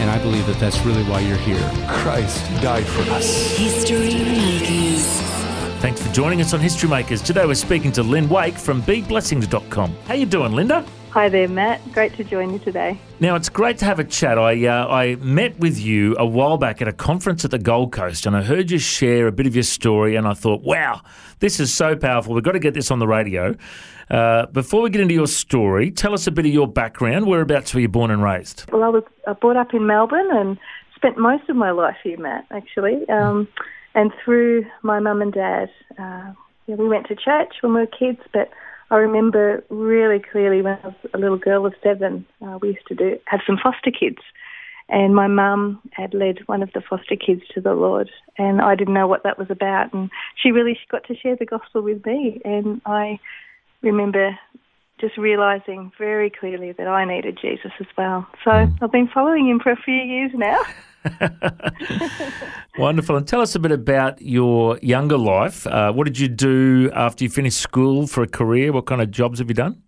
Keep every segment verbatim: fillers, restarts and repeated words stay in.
And I believe that that's really why you're here. Christ died for us. History Makers. Thanks for joining us on History Makers. Today we're speaking to Linda Wake from Be Blessings dot com. How you doing, Linda? Hi there, Matt. Great to join you today. Now, it's great to have a chat. I uh, I met with you a while back at a conference at the Gold Coast, and I heard you share a bit of your story, and I thought, wow, this is so powerful. We've got to get this on the radio. Uh, before we get into your story, tell us a bit of your background. Whereabouts were you born and raised? Well, I was uh, brought up in Melbourne and spent most of my life here, Matt, actually, um, and through my mum and dad. Uh, yeah, we went to church when we were kids, but I remember really clearly when I was a little girl of seven, uh, we used to do have some foster kids, and my mum had led one of the foster kids to the Lord, and I didn't know what that was about, and she really got to share the gospel with me, and I remember just realising very clearly that I needed Jesus as well. So I've been following him for a few years now. Wonderful. And tell us a bit about your younger life. Uh, what did you do after you finished school for a career? What kind of jobs have you done?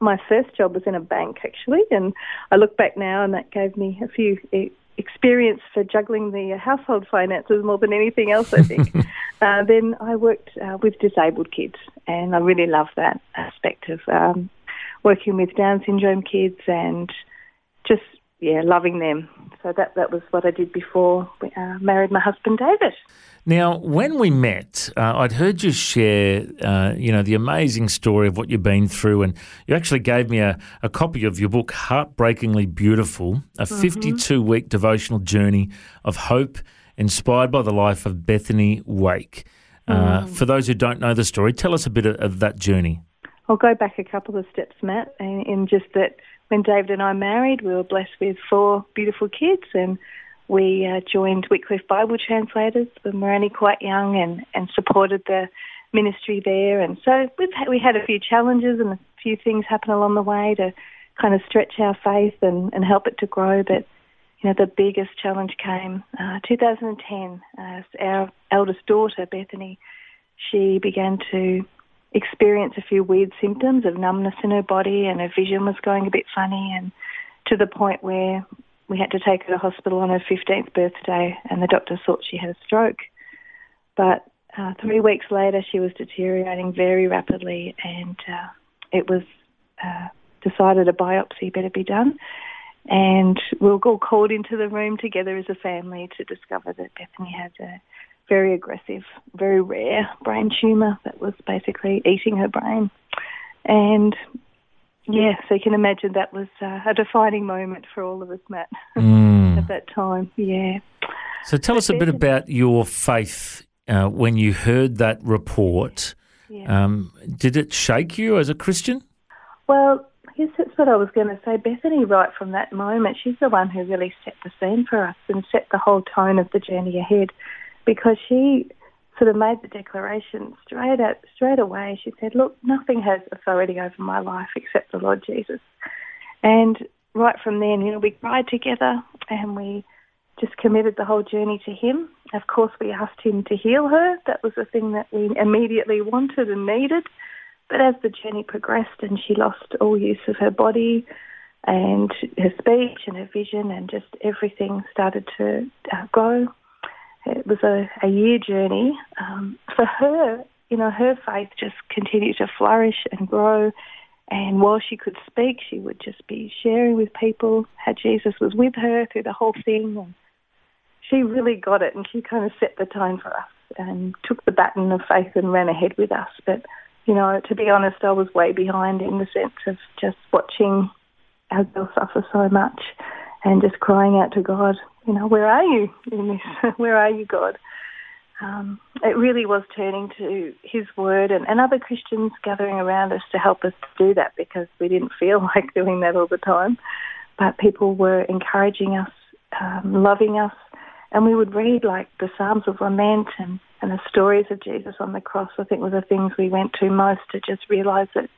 My first job was in a bank, actually, and I look back now and that gave me a few e- experience for juggling the household finances more than anything else, I think. uh, then I worked uh, with disabled kids, and I really love that aspect of um, working with Down syndrome kids and just Yeah, loving them. So that, that was what I did before we uh, married my husband, David. Now, when we met, uh, I'd heard you share, uh, you know, the amazing story of what you've been through, and you actually gave me a, a copy of your book, Heartbreakingly Beautiful, a fifty-two-week mm-hmm. devotional journey of hope inspired by the life of Bethany Wake. Uh, mm. For those who don't know the story, tell us a bit of, of that journey. I'll go back a couple of steps, Matt, in, in just that when David and I married, we were blessed with four beautiful kids, and we uh, joined Wycliffe Bible Translators when we were only quite young, and, and supported the ministry there. And so we've had, we had a few challenges and a few things happen along the way to kind of stretch our faith and, and help it to grow. But, you know, the biggest challenge came uh, two thousand ten as our eldest daughter, Bethany, she began to experienced a few weird symptoms of numbness in her body, and her vision was going a bit funny, and to the point where we had to take her to hospital on her fifteenth birthday, and the doctor thought she had a stroke. But uh, three weeks later she was deteriorating very rapidly, and uh, it was uh, decided a biopsy better be done, and we were all called into the room together as a family to discover that Bethany had a very aggressive, very rare brain tumour that was basically eating her brain. And, yeah, so you can imagine that was uh, a defining moment for all of us, Matt, mm. at that time, yeah. So tell but us a bit about your faith uh, when you heard that report. Yeah. Um, did it shake you as a Christian? Well, yes, that's what I was going to say. Bethany, right from that moment, she's the one who really set the scene for us and set the whole tone of the journey ahead, because she sort of made the declaration straight out, straight away. She said, look, nothing has authority over my life except the Lord Jesus. And right from then, you know, we cried together and we just committed the whole journey to him. Of course, we asked him to heal her. That was the thing that we immediately wanted and needed. But as the journey progressed and she lost all use of her body and her speech and her vision, and just everything started to uh, go. It was a, a year journey. Um, for her, you know, her faith just continued to flourish and grow. And while she could speak, she would just be sharing with people how Jesus was with her through the whole thing. And she really got it, and she kind of set the tone for us and took the baton of faith and ran ahead with us. But, you know, to be honest, I was way behind in the sense of just watching our girl suffer so much and just crying out to God, you know, where are you in this? Where are you, God? Um, it really was turning to his word and, and other Christians gathering around us to help us do that, because we didn't feel like doing that all the time. But people were encouraging us, um, loving us, And we would read like the Psalms of Lament and, and the stories of Jesus on the cross. I think were the things we went to most to just realise that,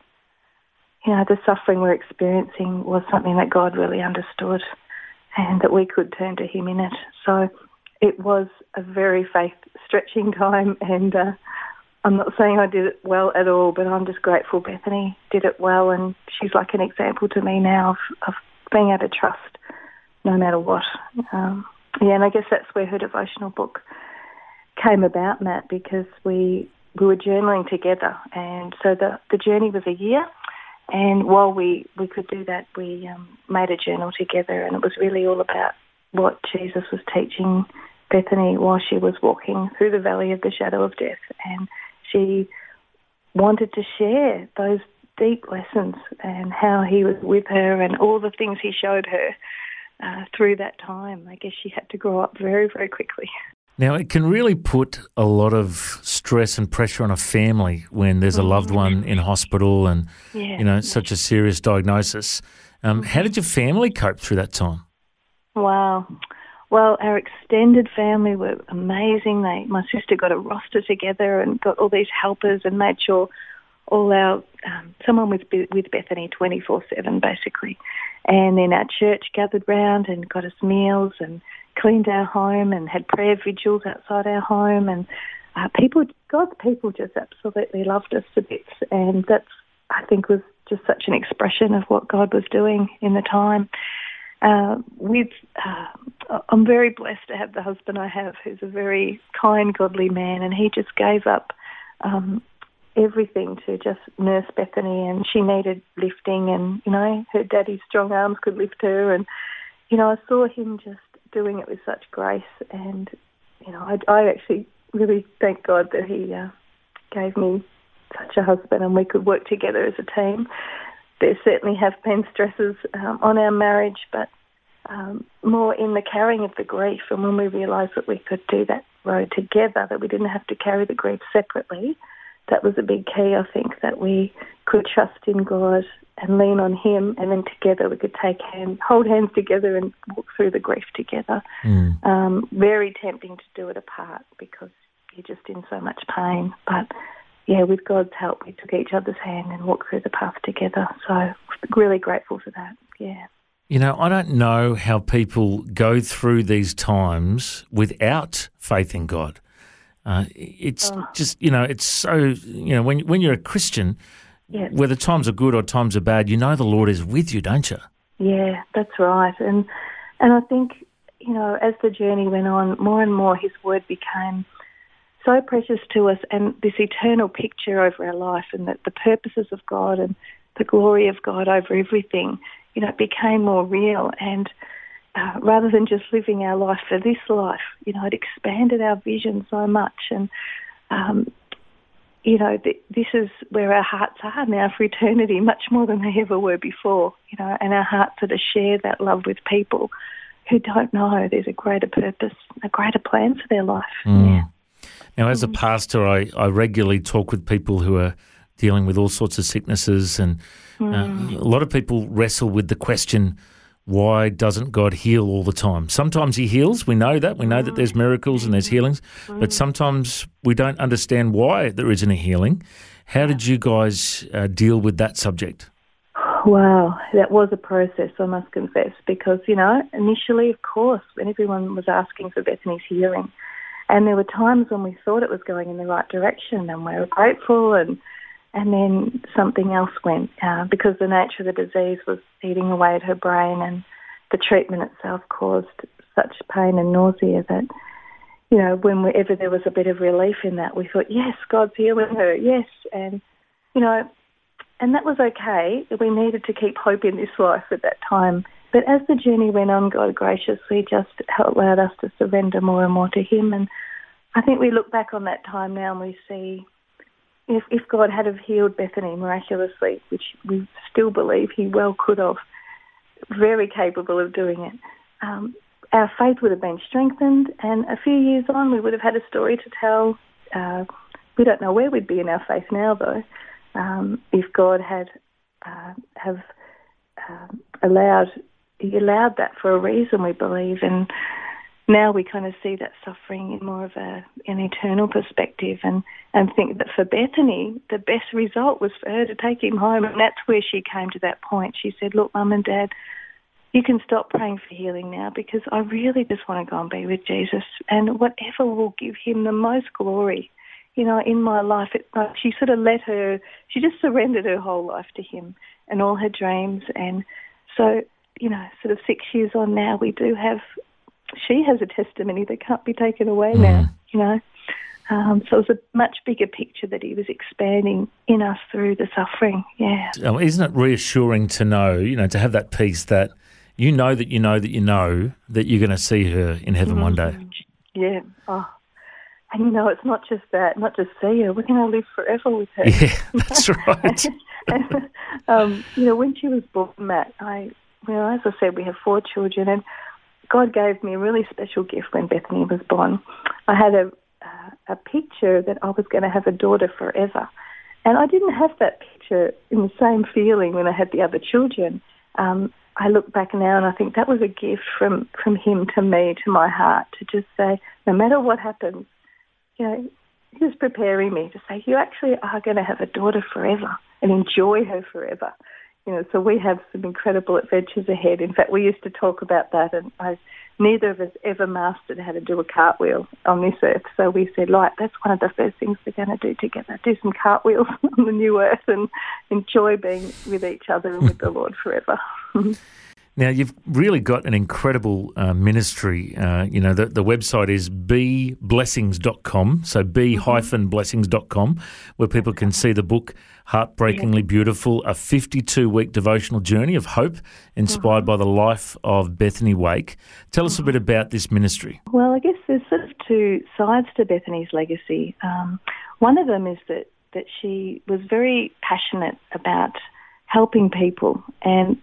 you know, the suffering we're experiencing was something that God really understood and that we could turn to him in it. So it was a very faith-stretching time, and uh, I'm not saying I did it well at all, but I'm just grateful Bethany did it well, and she's like an example to me now of, of being able to trust no matter what. Um, yeah, and I guess that's where her devotional book came about, Matt, because we, we were journaling together, and so the, the journey was a year. And while we, we could do that, we um, made a journal together, and it was really all about what Jesus was teaching Bethany while she was walking through the valley of the shadow of death. And she wanted to share those deep lessons and how he was with her and all the things he showed her uh, through that time. I guess she had to grow up very, very quickly. Now, it can really put a lot of stress and pressure on a family when there's a loved one in hospital and, yeah. you know, such a serious diagnosis. Um, how did your family cope through that time? Wow. Well, our extended family were amazing. They, my sister got a roster together and got all these helpers and made sure all our um, someone was with, with Bethany twenty-four seven, basically. And then our church gathered round and got us meals and cleaned our home and had prayer vigils outside our home, and uh, people, God's people just absolutely loved us to bits, and that's, I think, was just such an expression of what God was doing in the time. Uh, with, uh, I'm very blessed to have the husband I have, who's a very kind, godly man, and he just gave up um, everything to just nurse Bethany, and she needed lifting, and, you know, her daddy's strong arms could lift her, and, you know, I saw him just doing it with such grace, and you know, I, I actually really thank God that he uh, gave me such a husband, and we could work together as a team. There certainly have been stresses um, on our marriage, but um, more in the carrying of the grief, and when we realised that we could do that road together, that we didn't have to carry the grief separately, that was a big key, I think, that we could trust in God and lean on him, and then together we could take hand, hold hands together and walk through the grief together. Mm. Um, very tempting to do it apart because you're just in so much pain. But, yeah, with God's help, we took each other's hand and walked through the path together. So really grateful for that, yeah. You know, I don't know how people go through these times without faith in God. Uh, it's oh. just, you know, it's so, you know, when when you're a Christian, yeah. whether times are good or times are bad, you know the Lord is with you, don't you? Yeah, that's right. And and I think, you know, as the journey went on, more and more his word became so precious to us, and this eternal picture over our life, and that the purposes of God and the glory of God over everything, you know, it became more real. And Uh, rather than just living our life for this life, you know, it expanded our vision so much. And, um, you know, th- this is where our hearts are now for eternity, much more than they ever were before, you know, and our hearts are to share that love with people who don't know there's a greater purpose, a greater plan for their life. Mm. Yeah. Now, as a pastor, I, I regularly talk with people who are dealing with all sorts of sicknesses, and uh, mm. a lot of people wrestle with the question, why doesn't God heal all the time? Sometimes he heals. We know that. We know that there's miracles and there's healings, but sometimes we don't understand why there isn't a healing. How did you guys uh, deal with that subject? Wow, that was a process, I must confess, because, you know, initially, of course, when everyone was asking for Bethany's healing, and there were times when we thought it was going in the right direction and we were grateful, and And then something else went uh, because the nature of the disease was eating away at her brain, and the treatment itself caused such pain and nausea that, you know, whenever there was a bit of relief in that, we thought, yes, God's healing her, yes. And, you know, and that was okay. We needed to keep hope in this life at that time. But as the journey went on, God graciously just allowed us to surrender more and more to him. And I think we look back on that time now and we see, If, if God had have healed Bethany miraculously, which we still believe he well could have, very capable of doing it, um, our faith would have been strengthened, and a few years on we would have had a story to tell. Uh, we don't know where we'd be in our faith now, though, um, if God had uh, have uh, allowed, he allowed that for a reason, we believe. And now we kind of see that suffering in more of a, an eternal perspective, and, and think that for Bethany, the best result was for her to take him home. And that's where she came to that point. She said, look, Mum and Dad, you can stop praying for healing now, because I really just want to go and be with Jesus, and whatever will give him the most glory, you know, in my life. It, like, she sort of let her, she just surrendered her whole life to him and all her dreams. And so, you know, sort of six years on now, we do have, she has a testimony that can't be taken away mm. now, you know. Um, so it was a much bigger picture that he was expanding in us through the suffering, yeah. Oh, isn't it reassuring to know, you know, to have that peace that you know that you know that you know that you're going to see her in heaven mm. one day. Yeah, oh. And, you know, it's not just that, not just see her. We're going to live forever with her. Yeah, that's right. and, um, you know, when she was born, Matt, I, you know, as I said, we have four children, and God gave me a really special gift when Bethany was born. I had a, uh, a picture that I was going to have a daughter forever. And I didn't have that picture in the same feeling when I had the other children. Um, I look back now and I think that was a gift from, from him to me, to my heart, to just say, no matter what happens, you know, he was preparing me to say, you actually are going to have a daughter forever and enjoy her forever. You know, so we have some incredible adventures ahead. In fact, we used to talk about that, and I, neither of us ever mastered how to do a cartwheel on this earth. So we said, like, that's one of the first things we're going to do together, do some cartwheels on the new earth and enjoy being with each other and with the Lord forever. Now, you've really got an incredible uh, ministry. Uh, you know, the, the website is be blessings dot com, so be blessings dot com, where people can see the book Heartbreakingly Beautiful, a fifty-two week devotional journey of hope inspired mm-hmm. by the life of Bethany Wake. Tell us a bit about this ministry. Well, I guess there's sort of two sides to Bethany's legacy. Um, one of them is that, that she was very passionate about helping people, and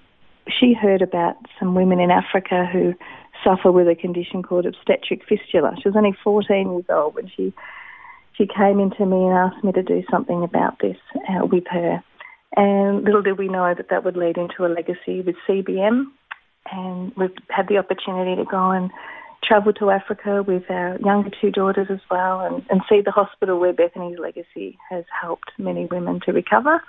she heard about some women in Africa who suffer with a condition called obstetric fistula. She was only fourteen years old when she she came into me and asked me to do something about this uh, with her. And little did we know that that would lead into a legacy with C B M. And we've had the opportunity to go and travel to Africa with our younger two daughters as well, and, and see the hospital where Bethany's legacy has helped many women to recover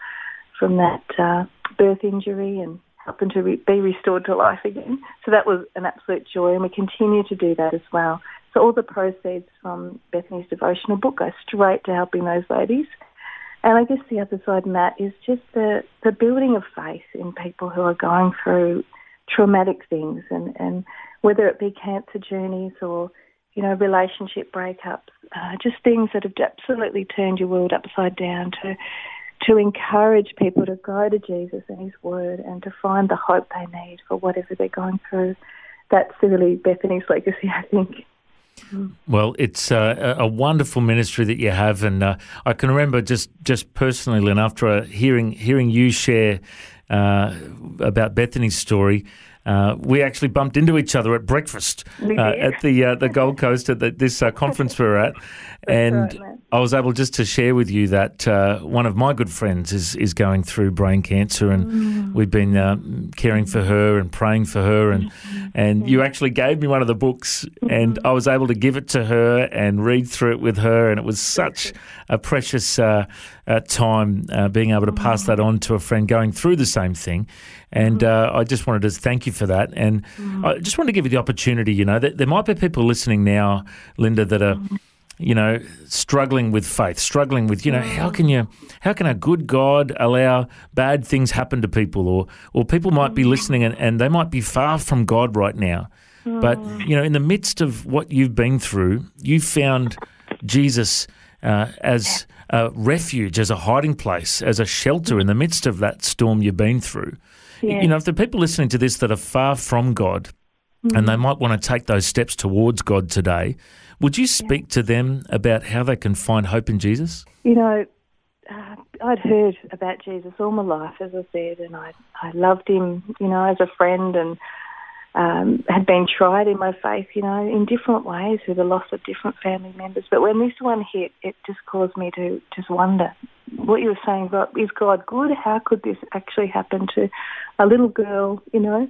from that uh, birth injury and help them to re- be restored to life again. So that was an absolute joy, and we continue to do that as well. So all the proceeds from Bethany's devotional book go straight to helping those ladies. And I guess the other side, Matt, is just the, the building of faith in people who are going through traumatic things, and, and whether it be cancer journeys or, you know, relationship breakups, uh, just things that have absolutely turned your world upside down, to to encourage people to go to Jesus and his word and to find the hope they need for whatever they're going through. That's really Bethany's legacy, I think. Well, it's uh, a wonderful ministry that you have, and uh, I can remember just, just personally, Lynn, after uh, hearing hearing you share uh, about Bethany's story, Uh, we actually bumped into each other at breakfast uh, at the uh, the Gold Coast at the, this uh, conference we were at, and right, I was able just to share with you that uh, one of my good friends is is going through brain cancer, and mm. we've been uh, caring for her and praying for her, and and yeah. you actually gave me one of the books, mm-hmm. and I was able to give it to her and read through it with her, and it was such a precious uh, uh, time uh, being able to pass that on to a friend going through the same thing. And uh, I just wanted to thank you for that. And mm. I just wanted to give you the opportunity, you know, that there might be people listening now, Linda, that are, mm. you know, struggling with faith, struggling with, you know, mm. how can you, how can a good God allow bad things happen to people? Or or people might mm. be listening and, and they might be far from God right now. Mm. But, you know, in the midst of what you've been through, you found Jesus uh, as a refuge, as a hiding place, as a shelter in the midst of that storm you've been through. Yeah. You know, if there are people listening to this that are far from God mm-hmm. and they might want to take those steps towards God today, would you speak yeah. to them about how they can find hope in Jesus? You know, uh, I'd heard about Jesus all my life, as I said, and I, I loved him, you know, as a friend, and um, had been tried in my faith, you know, in different ways through the loss of different family members. But when this one hit, it just caused me to just wonder what you were saying about, is God good? How could this actually happen to a little girl, you know?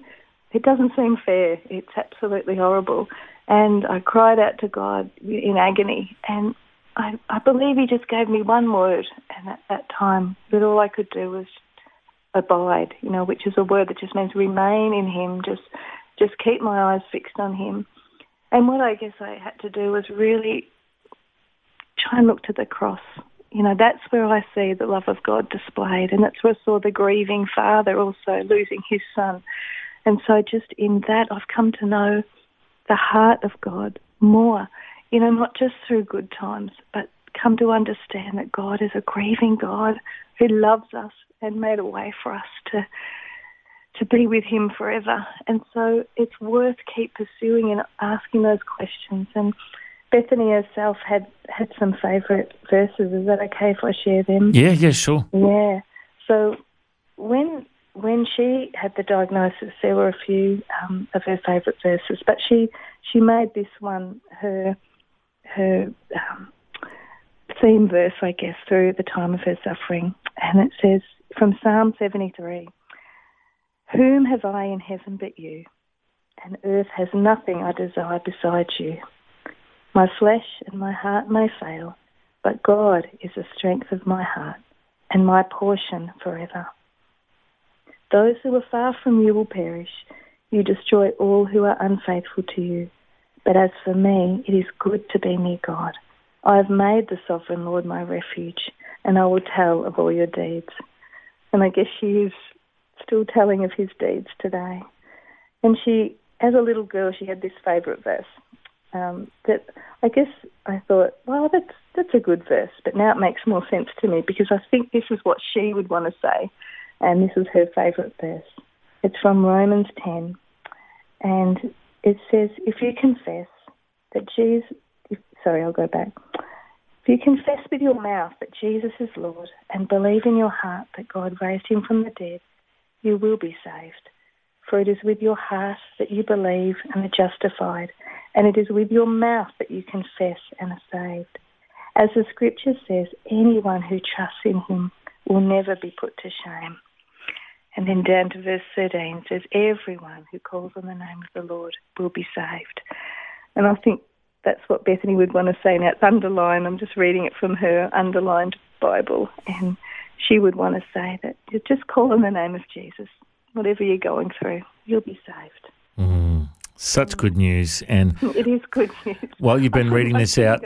It doesn't seem fair. It's absolutely horrible. And I cried out to God in agony. And I, I believe he just gave me one word, and at that time, that all I could do was abide, you know, which is a word that just means remain in him, just just keep my eyes fixed on him. And what I guess I had to do was really try and look to the cross. You know, that's where I see the love of God displayed, and that's where I saw the grieving father also losing his son. And so just in that, I've come to know the heart of God more, you know, not just through good times, but come to understand that God is a grieving God who loves us and made a way for us to to be with him forever. And so it's worth keep pursuing and asking those questions. And Bethany herself had, had some favourite verses. Is that okay if I share them? Yeah, yeah, sure. Yeah. So when when she had the diagnosis, there were a few um, of her favourite verses, but she, she made this one her her um, theme verse, I guess, through the time of her suffering. And it says, from Psalm seventy-three, "Whom have I in heaven but you? And earth has nothing I desire beside you. My flesh and my heart may fail, but God is the strength of my heart and my portion forever. Those who are far from you will perish. You destroy all who are unfaithful to you. But as for me, it is good to be near God. I have made the Sovereign Lord my refuge, and I will tell of all your deeds." And I guess she is still telling of his deeds today. And she, as a little girl, she had this favourite verse. Um, that I guess I thought, well, that's that's a good verse, but now it makes more sense to me because I think this is what she would want to say, and this is her favourite verse. It's from Romans ten, and it says, "If you confess that Jesus, if, sorry, I'll go back. If you confess with your mouth that Jesus is Lord and believe in your heart that God raised him from the dead, you will be saved. For it is with your heart that you believe and are justified, and it is with your mouth that you confess and are saved. As the scripture says, anyone who trusts in him will never be put to shame." And then down to verse thirteen, it says, "Everyone who calls on the name of the Lord will be saved." And I think that's what Bethany would want to say. Now it's underlined. I'm just reading it from her underlined Bible. And she would want to say that just call on the name of Jesus. Whatever you're going through, you'll be saved. Mm, such good news. And it is good news. While you've been reading this out,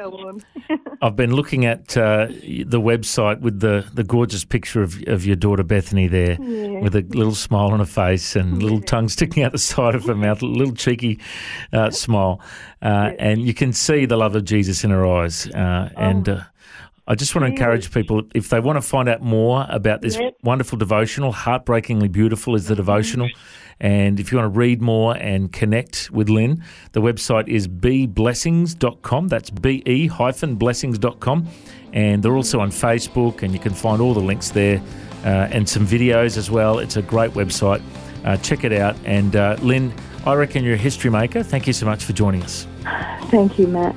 I've been looking at uh, the website with the, the gorgeous picture of, of your daughter Bethany there, yeah, with a little smile on her face and little, yeah, tongue sticking out the side of her mouth, a little cheeky uh, smile. Uh, yeah. And you can see the love of Jesus in her eyes. Uh, oh. And uh, I just want to encourage people, if they want to find out more about this, yep, wonderful devotional, Heartbreakingly Beautiful is the devotional, and if you want to read more and connect with Lynn, the website is be blessings dot com, that's B-E hyphen blessings dot com, and they're also on Facebook, and you can find all the links there uh, and some videos as well. It's a great website. Uh, check it out. And uh, Lynn, I reckon you're a history maker. Thank you so much for joining us. Thank you, Matt.